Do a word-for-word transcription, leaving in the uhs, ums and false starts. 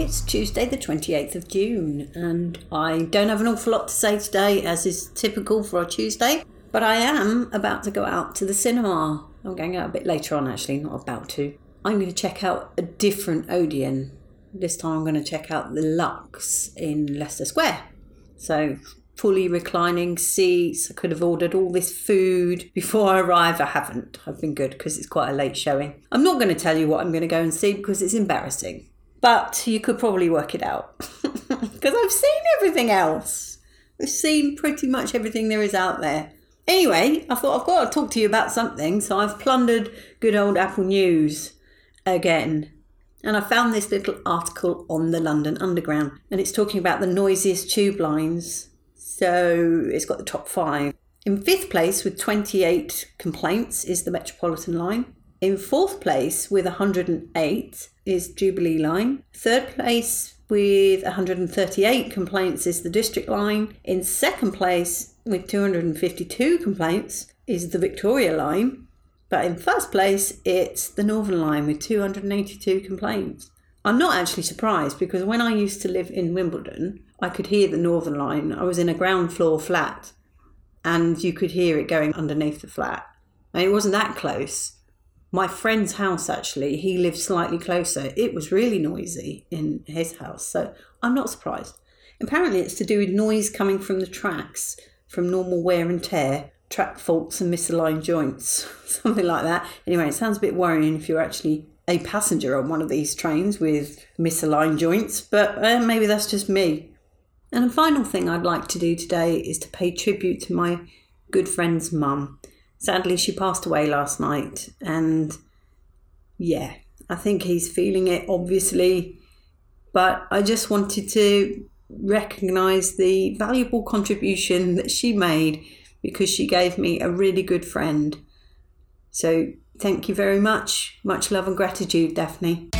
It's Tuesday the twenty-eighth of June, and I don't have an awful lot to say today, as is typical for a Tuesday, but I am about to go out to the cinema. I'm going out a bit later on, actually, not about to. I'm going to check out a different Odeon. This time I'm going to check out the Lux in Leicester Square. So, fully reclining seats. I could have ordered all this food before I arrive. I haven't. I've been good because it's quite a late showing. I'm not going to tell you what I'm going to go and see because it's embarrassing. But you could probably work it out because I've seen everything else. I've seen pretty much everything there is out there. Anyway, I thought I've got to talk to you about something. So I've plundered good old Apple News again. And I found this little article on the London Underground, and it's talking about the noisiest tube lines. So it's got the top five. In fifth place with twenty-eight complaints is the Metropolitan Line. In fourth place with one hundred and eight is Jubilee Line. Third place with one hundred and thirty-eight complaints is the District Line. In second place with two hundred and fifty-two complaints is the Victoria Line. But in first place, it's the Northern Line with two hundred and eighty-two complaints. I'm not actually surprised because when I used to live in Wimbledon, I could hear the Northern Line. I was in a ground floor flat and you could hear it going underneath the flat. And it wasn't that close. My friend's house, actually, he lived slightly closer. It was really noisy in his house, so I'm not surprised. Apparently it's to do with noise coming from the tracks, from normal wear and tear, track faults and misaligned joints, something like that. Anyway, it sounds a bit worrying if you're actually a passenger on one of these trains with misaligned joints, but uh, maybe that's just me. And a final thing I'd like to do today is to pay tribute to my good friend's mum. Sadly, she passed away last night, and yeah, I think he's feeling it, obviously, but I just wanted to recognise the valuable contribution that she made because she gave me a really good friend. So thank you very much. Much love and gratitude, Daphne.